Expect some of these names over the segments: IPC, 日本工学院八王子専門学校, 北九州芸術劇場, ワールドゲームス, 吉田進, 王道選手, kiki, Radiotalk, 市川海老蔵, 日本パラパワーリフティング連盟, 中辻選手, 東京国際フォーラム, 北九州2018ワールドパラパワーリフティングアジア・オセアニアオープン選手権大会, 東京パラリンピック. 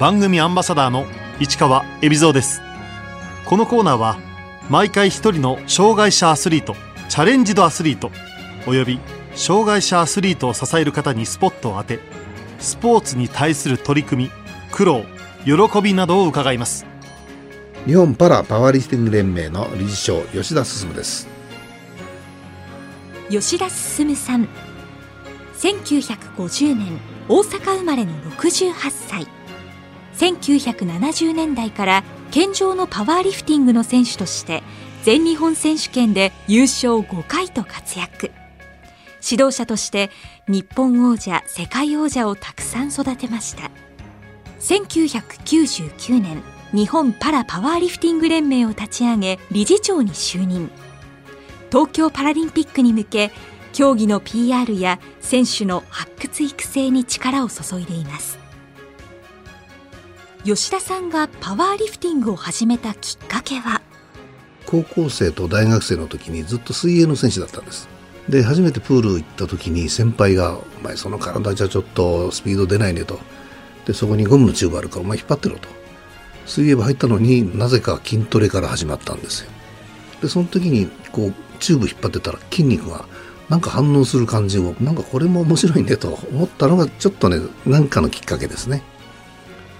番組アンバサダーの市川海老蔵です。このコーナーは毎回一人の障害者アスリート、チャレンジドアスリートおよび障害者アスリートを支える方にスポットを当て、スポーツに対する取り組み、苦労、喜びなどを伺います。日本パラパワーリフティング連盟の理事長、吉田進です。吉田進さん、1950年大阪生まれの68歳。1970年代から健常のパワーリフティングの選手として全日本選手権で優勝5回と活躍。指導者として日本王者、世界王者をたくさん育てました。1999年日本パラパワーリフティング連盟を立ち上げ、理事長に就任。東京パラリンピックに向け、競技の PR や選手の発掘育成に力を注いでいます。吉田さんがパワーリフティングを始めたきっかけは、高校生と大学生の時にずっと水泳の選手だったんです。で、初めてプール行った時に先輩が、お前その体じゃちょっとスピード出ないねと。で、そこにゴムのチューブあるからお前引っ張ってろと。水泳部入ったのになぜか筋トレから始まったんですよ。で、その時にこうチューブ引っ張ってたら筋肉がなんか反応する感じを、なんかこれも面白いねと思ったのがちょっとね、なんかのきっかけですね。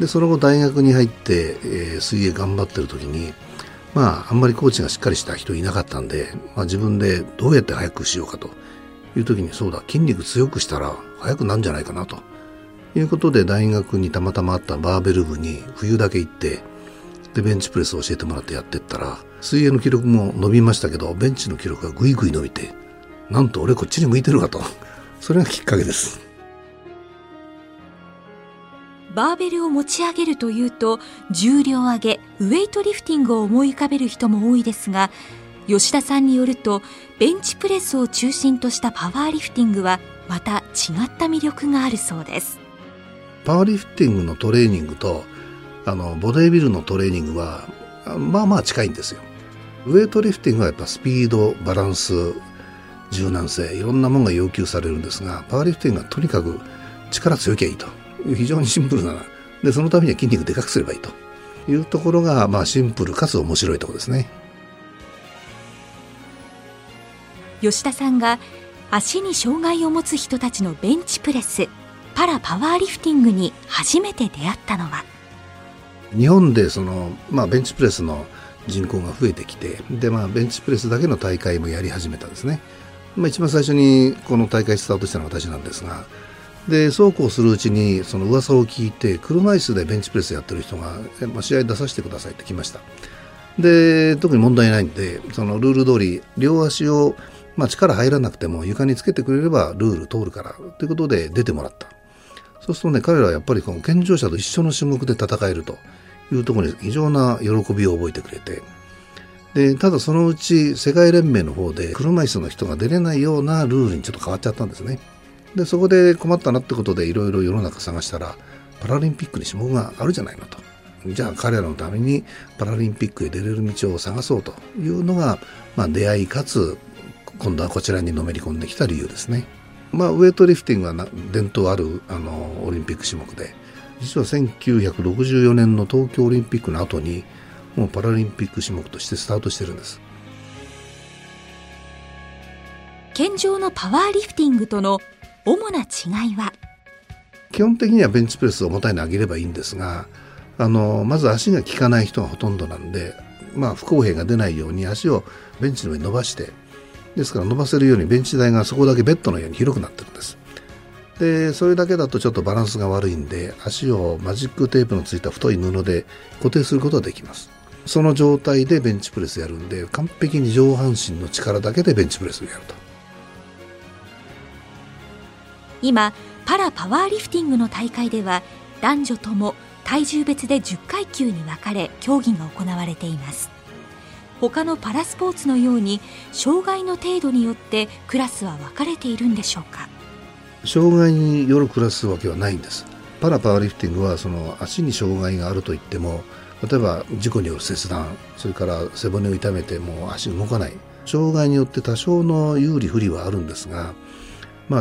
で、その後大学に入って、水泳頑張ってる時に、あんまりコーチがしっかりした人いなかったんで、自分でどうやって速くしようかという時に、そうだ、筋肉強くしたら速くなんじゃないかなということで、大学にたまたまあったバーベル部に冬だけ行って、でベンチプレスを教えてもらってやってったら、水泳の記録も伸びましたけど、ベンチの記録がぐいぐい伸びて、なんと俺こっちに向いてるわとそれがきっかけです。バーベルを持ち上げるというと、重量上げ、ウエイトリフティングを思い浮かべる人も多いですが、吉田さんによると、ベンチプレスを中心としたパワーリフティングはまた違った魅力があるそうです。パワーリフティングのトレーニングとボディビルのトレーニングは近いんですよ。ウエイトリフティングはやっぱスピード、バランス、柔軟性、いろんなものが要求されるんですが、パワーリフティングはとにかく力強きゃいいという、非常にシンプルなで、そのためには筋肉でかくすればいいというところが、シンプルかつ面白いところですね。吉田さんが足に障害を持つ人たちのベンチプレス、パラパワーリフティングに初めて出会ったのは、日本でベンチプレスの人口が増えてきて、で、ベンチプレスだけの大会もやり始めたんですね。一番最初にこの大会スタートしたのは私なんですが、で、そうこうするうちにその噂を聞いて、車椅子でベンチプレスやってる人が、試合出させてくださいって来ました。で、特に問題ないんで、そのルール通り両足を、力入らなくても床につけてくれればルール通るからということで出てもらった。そうするとね、彼らはやっぱりこの健常者と一緒の種目で戦えるというところに非常な喜びを覚えてくれて、で、ただそのうち世界連盟の方で車椅子の人が出れないようなルールにちょっと変わっちゃったんですね。で、そこで困ったなってことでいろいろ世の中探したら、パラリンピックに種目があるじゃないのと。じゃあ彼らのためにパラリンピックへ出れる道を探そうというのが、出会いかつ今度はこちらにのめり込んできた理由ですね。ウエイトリフティングは伝統あるオリンピック種目で、実は1964年の東京オリンピックの後にもうパラリンピック種目としてスタートしてるんです。健常のパワーリフティングとの主な違いは、基本的にはベンチプレスを重たいの上げればいいんですが、まず足が効かない人がほとんどなんで、不公平が出ないように足をベンチの上に伸ばして、ですから伸ばせるようにベンチ台がそこだけベッドのように広くなってるんです。で、それだけだとちょっとバランスが悪いんで、足をマジックテープのついた太い布で固定することができます。その状態でベンチプレスやるんで、完璧に上半身の力だけでベンチプレスをやると。今パラパワーリフティングの大会では、男女とも体重別で10階級に分かれ競技が行われています。他のパラスポーツのように、障害の程度によってクラスは分かれているんでしょうか。障害によるクラス分けはないんです。パラパワーリフティングは足に障害があるといっても、例えば事故による切断、それから背骨を痛めてもう足動かない、障害によって多少の有利不利はあるんですが、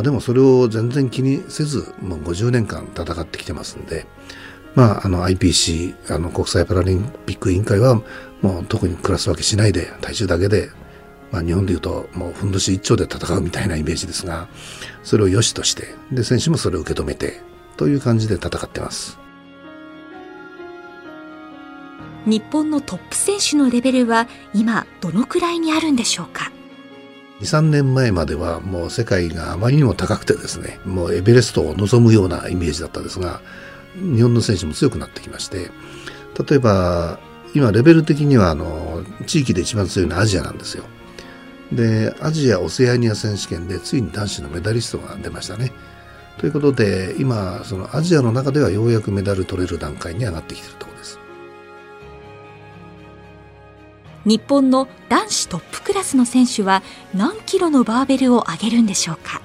でもそれを全然気にせずもう50年間戦ってきてますんで、まあ、IPC 国際パラリンピック委員会はもう特に暮らすわけしないで体重だけで、まあ、日本でいうともうふんどし一丁で戦うみたいなイメージですが、それを良しとして、で選手もそれを受け止めてという感じで戦ってます。日本のトップ選手のレベルは今どのくらいにあるんでしょうか。2、3年前まではもう世界があまりにも高くてですね、もうエベレストを望むようなイメージだったんですが、日本の選手も強くなってきまして、例えば今レベル的には地域で一番強いのはアジアなんですよ。でアジア・オセアニア選手権でついに男子のメダリストが出ましたね。ということで今そのアジアの中ではようやくメダル取れる段階に上がってきているところです。日本の男子トップクラスの選手は何キロのバーベルを上げるんでしょうか。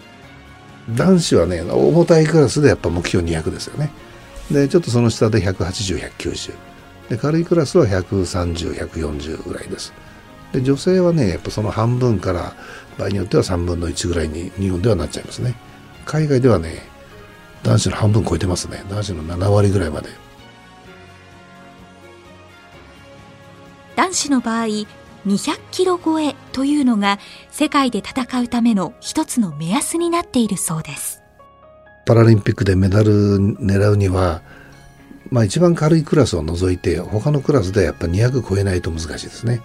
男子はね、重たいクラスでやっぱ目標200ですよね。でちょっとその下で180、190で、軽いクラスは130、140ぐらいです。で女性はね、やっぱその半分から場合によっては3分の1ぐらいに日本ではなっちゃいますね。海外ではね、男子の半分超えてますね。男子の7割ぐらいまで。男子の場合200キロ超えというのが世界で戦うための一つの目安になっているそうです。パラリンピックでメダル狙うには、まあ、一番軽いクラスを除いて他のクラスでやっぱ200超えないと難しいですね。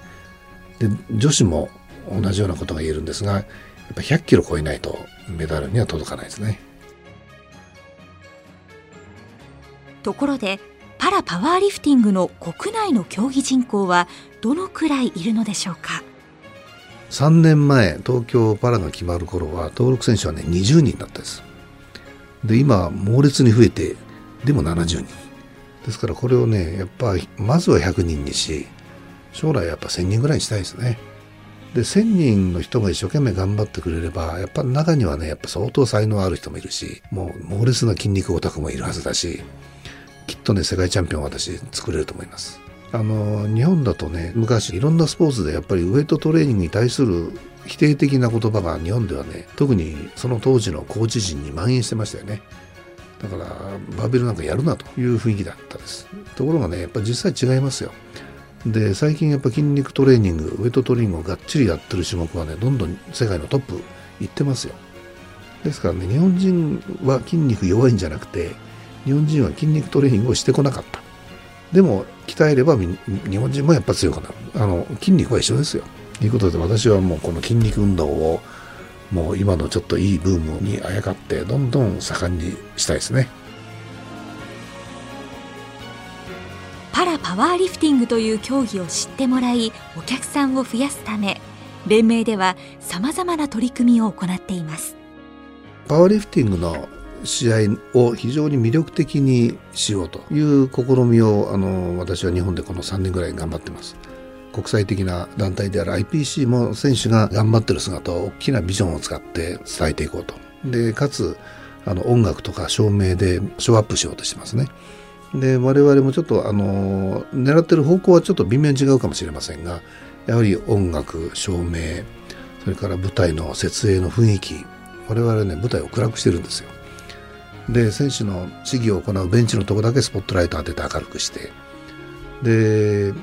で女子も同じようなことが言えるんですが、やっぱ100キロ超えないとメダルには届かないですね。ところでパラパワーリフティングの国内の競技人口はどのくらいいるのでしょうか。3年前東京パラが決まる頃は登録選手はね20人だったです。で今猛烈に増えて、でも70人ですから、これをねやっぱまずは100人にし、将来やっぱ1000人ぐらいにしたいですね。で1000人の人が一生懸命頑張ってくれれば、やっぱ中にはねやっぱ相当才能ある人もいるし、もう猛烈な筋肉オタクもいるはずだし、きっとね世界チャンピオンは私作れると思います。日本だとね、昔いろんなスポーツでやっぱりウエイトトレーニングに対する否定的な言葉が日本ではね、特にその当時のコーチ陣に蔓延してましたよね。だからバーベルなんかやるなという雰囲気だったです。ところがねやっぱ実際違いますよ。で最近やっぱ筋肉トレーニング、ウエイトトレーニングをがっちりやってる種目はね、どんどん世界のトップいってますよ。ですからね、日本人は筋肉弱いんじゃなくて、日本人は筋肉トレーニングをしてこなかった。でも鍛えれば日本人もやっぱ強くなる。筋肉は一緒ですよ。ということで私はもうこの筋肉運動をもう今のちょっといいブームにあやかってどんどん盛んにしたいですね。パラパワーリフティングという競技を知ってもらい、お客さんを増やすため連盟ではさまざまな取り組みを行っています。パワーリフティングの試合を非常に魅力的にしようという試みを私は日本でこの3年ぐらい頑張ってます。国際的な団体である IPC も選手が頑張ってる姿を大きなビジョンを使って伝えていこうと、でかつ音楽とか照明でショーアップしようとしてますね。で我々もちょっと狙ってる方向はちょっと微妙に違うかもしれませんが、やはり音楽、照明、それから舞台の設営の雰囲気、我々ね舞台を暗くしてるんですよ。で選手の試技を行うベンチのとこだけスポットライト当てて明るくして、で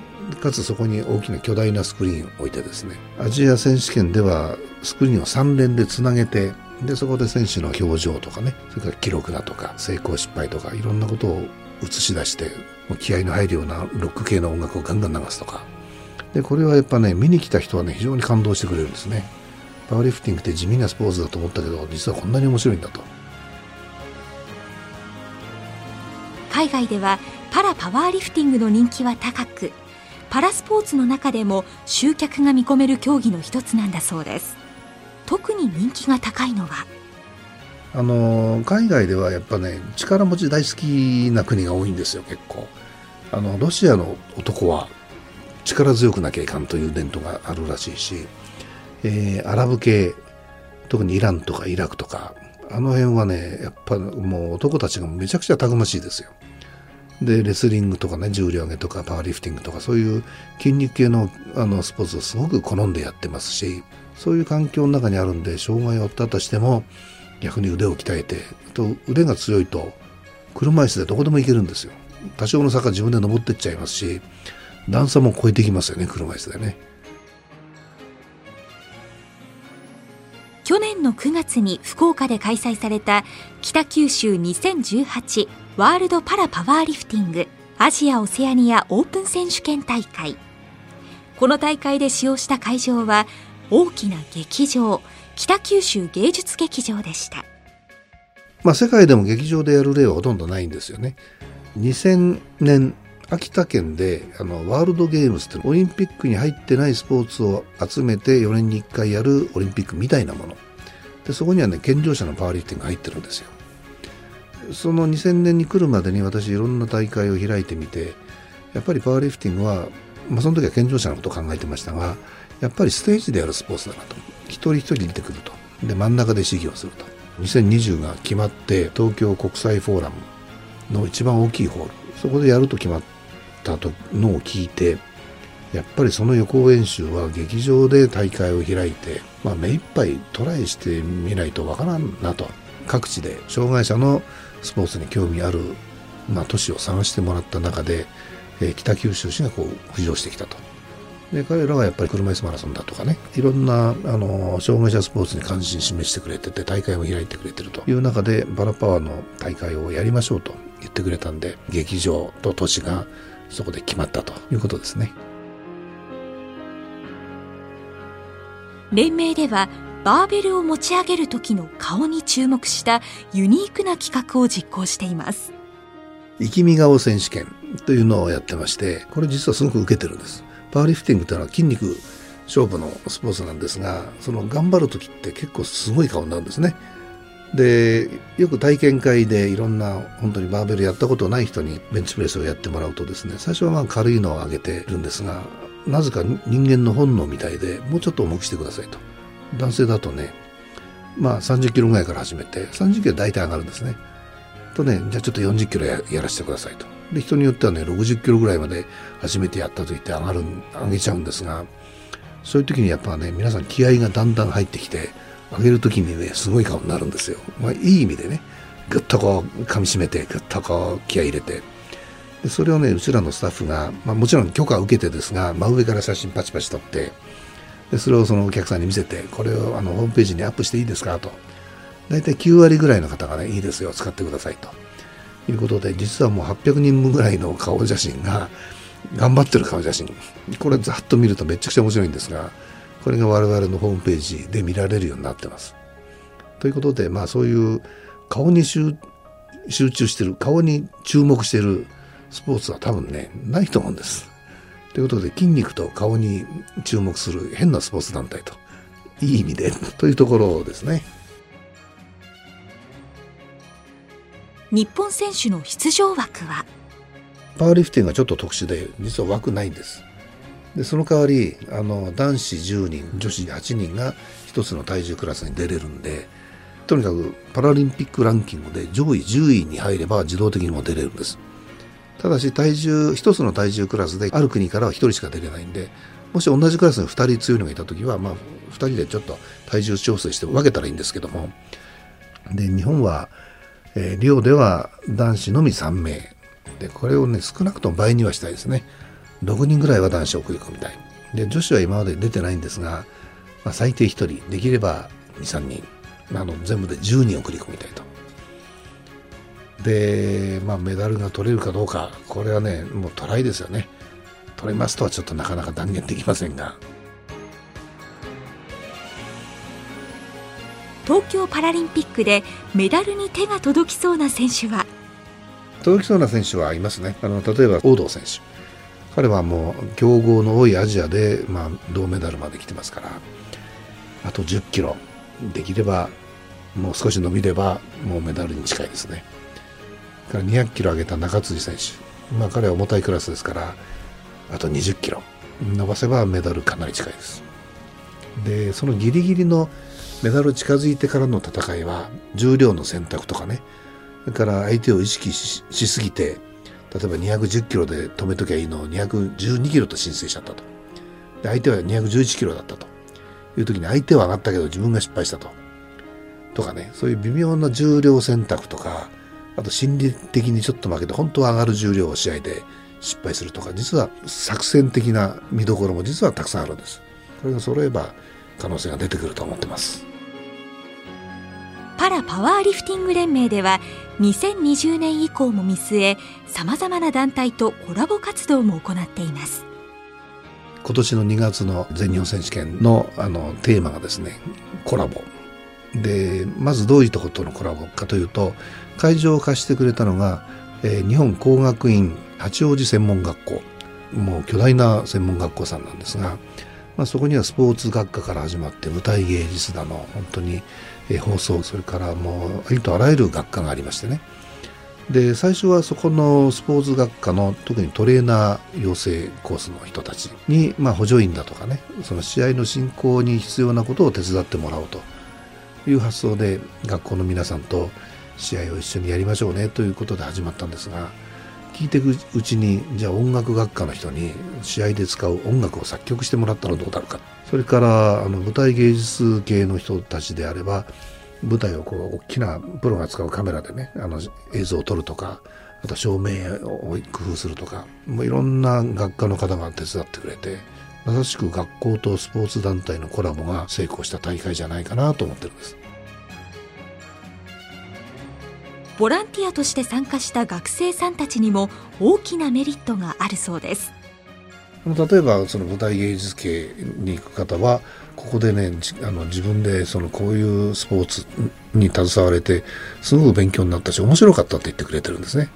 かつそこに大きな巨大なスクリーンを置いてですね、アジア選手権ではスクリーンを3連でつなげて、でそこで選手の表情とかね、それから記録だとか成功失敗とかいろんなことを映し出して、気合いの入るようなロック系の音楽をガンガン流すとかで、これはやっぱね見に来た人はね非常に感動してくれるんですね。パワーリフティングって地味なスポーツだと思ったけど、実はこんなに面白いんだと。海外ではパラパワーリフティングの人気は高く、パラスポーツの中でも集客が見込める競技の一つなんだそうです。特に人気が高いのは海外ではやっぱね力持ち大好きな国が多いんですよ。結構ロシアの男は力強くなきゃいかんという伝統があるらしいし、アラブ系、特にイランとかイラクとかあの辺はねやっぱもう男たちがめちゃくちゃたくましいですよ。でレスリングとかね、重量上げとかパワーリフティングとかそういう筋肉系のスポーツをすごく好んでやってますし、そういう環境の中にあるんで、障害を負ったとしても逆に腕を鍛えて、と腕が強いと車椅子でどこでも行けるんですよ。多少の坂自分で登ってっちゃいますし、段差も越えてきますよね、車椅子でね。去年の9月に福岡で開催された北九州2018ワールドパラパワーリフティングアジア・オセアニアオープン選手権大会。この大会で使用した会場は大きな劇場、北九州芸術劇場でした。世界でも劇場でやる例はほとんどないんですよね。2000年秋田県でワールドゲームスってオリンピックに入ってないスポーツを集めて4年に1回やるオリンピックみたいなもので、そこにはね、健常者のパワーリフティングが入ってるんですよ。その2000年に来るまでに私いろんな大会を開いてみて、やっぱりパワーリフティングは、その時は健常者のことを考えてましたが、やっぱりステージでやるスポーツだなと。一人一人出てくると。で、真ん中で試技をすると。2020が決まって、東京国際フォーラムの一番大きいホール、そこでやると決まったのを聞いて、やっぱりその予行演習は劇場で大会を開いて、目いっぱいトライしてみないとわからんなと。各地で障害者のスポーツに興味ある、都市を探してもらった中で、北九州市がこう浮上してきたと。で、彼らはやっぱり車椅子マラソンだとかね、いろんな障害者スポーツに関心示してくれてて、大会も開いてくれてるという中で、パラパワーの大会をやりましょうと言ってくれたんで、劇場と都市がそこで決まったということですね。連盟ではバーベルを持ち上げる時の顔に注目したユニークな企画を実行しています。生き身顔選手権というのをやってまして、これ実はすごく受けてるんです。パワーリフティングというのは筋肉勝負のスポーツなんですが、その頑張る時って結構すごい顔になるんですね。で、よく体験会でいろんな本当にバーベルやったことない人にベンチプレスをやってもらうとですね、最初は軽いのを上げてるんですが、なぜか人間の本能みたいで、もうちょっと重くしてくださいと。男性だとね、30キロぐらいから始めて、30キロ大体上がるんですね。とね、じゃあちょっと40キロ やらせてくださいと。で、人によってはね、60キロぐらいまで初めてやったと言って上げちゃうんですが、そういう時にやっぱね、皆さん気合がだんだん入ってきて、上げる時にね、すごい顔になるんですよ。いい意味でね、ぐっとこう噛み締めて、ぐっとこう気合入れて。で、それをね、うちらのスタッフが、もちろん許可を受けてですが、真上から写真パチパチ撮って、で、それをそのお客さんに見せて、これをホームページにアップしていいですかと。だいたい9割ぐらいの方がね、いいですよ、使ってくださいということで、実はもう800人分ぐらいの顔写真が、頑張ってる顔写真、これざっと見るとめちゃくちゃ面白いんですが、これが我々のホームページで見られるようになってます。ということで、そういう顔に集中してる、顔に注目してるスポーツは多分ね、ないと思うんです。ということで、筋肉と顔に注目する変なスポーツ団体と、いい意味でというところですね。日本選手の出場枠は、パワーリフティングがちょっと特殊で、実は枠ないんです。で、その代わり男子10人女子8人が一つの体重クラスに出れるんで、とにかくパラリンピックランキングで上位10位に入れば自動的にも出れるんです。ただし一つの体重クラスである国からは1人しか出れないんで、もし同じクラスに2人強いのがいた時は、2人でちょっと体重調整して分けたらいいんですけども。で、日本は、リオでは男子のみ3名で、これをね、少なくとも倍にはしたいですね。6人ぐらいは男子を送り込みたい。で、女子は今まで出てないんですが、最低1人できれば 2,3 人全部で10人送り込みたいと。で、メダルが取れるかどうか、これはね、もうトライですよね。取れますとはちょっとなかなか断言できませんが、東京パラリンピックでメダルに手が届きそうな選手は、いますね。例えば王道選手、彼はもう強豪の多いアジアで、銅メダルまで来てますから、あと10キロできれば、もう少し伸びればもうメダルに近いですね。から200キロ上げた中辻選手、彼は重たいクラスですから、あと20キロ伸ばせばメダルかなり近いです。で、そのギリギリのメダル近づいてからの戦いは、重量の選択とかね、それから相手を意識 しすぎて、例えば210キロで止めときゃいいのを212キロと申請しちゃったと。で、相手は211キロだったという時に、相手は上がったけど自分が失敗したとかね、そういう微妙な重量選択とか、あと心理的にちょっと負けて本当は上がる重量を試合で失敗するとか、実は作戦的な見どころも実はたくさんあるんです。これが揃えば可能性が出てくると思ってます。パラパワーリフティング連盟では2020年以降も見据え、さまざまな団体とコラボ活動も行っています。今年の2月の全日本選手権のテーマがですね、コラボで、まずどういうところとのコラボかというと、会場を貸してくれたのが、日本工学院八王子専門学校、もう巨大な専門学校さんなんですが、そこにはスポーツ学科から始まって舞台芸術だの、本当に放送、それからもうありとあらゆる学科がありましてね。で、最初はそこのスポーツ学科の特にトレーナー養成コースの人たちに、補助員だとかね、その試合の進行に必要なことを手伝ってもらおうという発想で、学校の皆さんと試合を一緒にやりましょうねということで始まったんですが、聞いていくうちに、じゃあ音楽学科の人に試合で使う音楽を作曲してもらったらどうなるか、それから舞台芸術系の人たちであれば、舞台をこう大きなプロが使うカメラでね、映像を撮るとか、あと照明を工夫するとか、もういろんな学科の方が手伝ってくれて、まさしく学校とスポーツ団体のコラボが成功した大会じゃないかなと思ってるんです。ボランティアとして参加した学生さんたちにも大きなメリットがあるそうです。例えばその舞台芸術系に行く方は、ここでね、自分でこういうスポーツに携われてすごく勉強になったし面白かったって言ってくれてるんですね。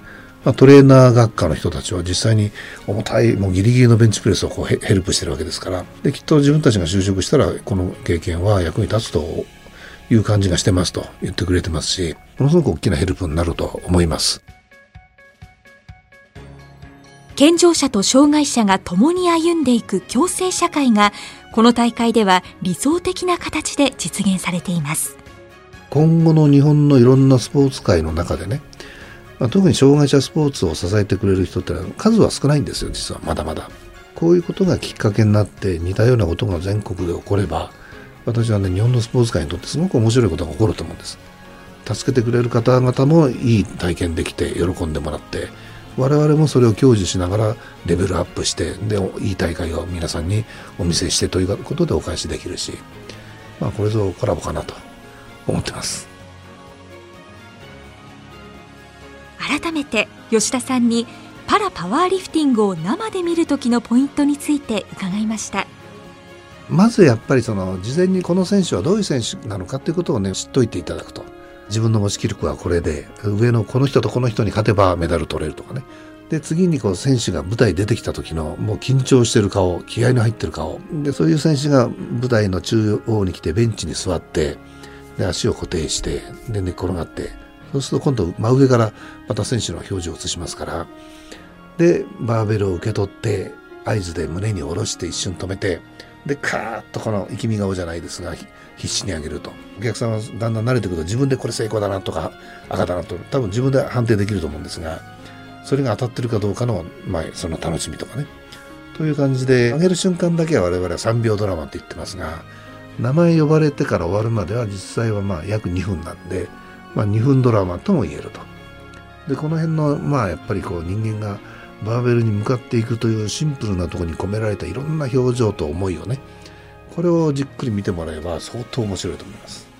トレーナー学科の人たちは実際に重たい、もうギリギリのベンチプレスをこうヘルプしてるわけですから、で、きっと自分たちが就職したらこの経験は役に立つという感じがしてますと言ってくれてますし、ものすごく大きなヘルプになると思います。健常者と障害者が共に歩んでいく共生社会が、この大会では理想的な形で実現されています。今後の日本のいろんなスポーツ界の中でね、特に障害者スポーツを支えてくれる人ってのは数は少ないんですよ、実はまだまだ。こういうことがきっかけになって似たようなことが全国で起これば、私はね、日本のスポーツ界にとってすごく面白いことが起こると思うんです。助けてくれる方々もいい体験できて喜んでもらって、我々もそれを享受しながらレベルアップして、で、いい大会を皆さんにお見せしてということでお返しできるし、これぞコラボかなと思ってます。改めて吉田さんにパラパワーリフティングを生で見る時のポイントについて伺いました。まずやっぱり事前にこの選手はどういう選手なのかということをね、知っといていただくと。自分の持ち記録はこれで、上のこの人とこの人に勝てばメダル取れるとかね。で、次にこう選手が舞台出てきた時のもう緊張してる顔、気合いの入ってる顔で、そういう選手が舞台の中央に来てベンチに座って、で、足を固定して、で、寝っ転がって、そうすると今度真上からまた選手の表情を映しますから、で、バーベルを受け取って合図で胸に下ろして一瞬止めて、で、カーッとこの生き身顔じゃないですが、必死に上げると。お客さんはだんだん慣れてくると、自分でこれ成功だなとか赤だなと多分自分で判定できると思うんですが、それが当たってるかどうかの、その楽しみとかね、という感じで、上げる瞬間だけは我々は3秒ドラマって言ってますが、名前呼ばれてから終わるまでは実際は約2分なんで、2分ドラマとも言えると。で、この辺のやっぱりこう人間がバーベルに向かっていくというシンプルなところに込められたいろんな表情と思いをね、これをじっくり見てもらえば相当面白いと思います。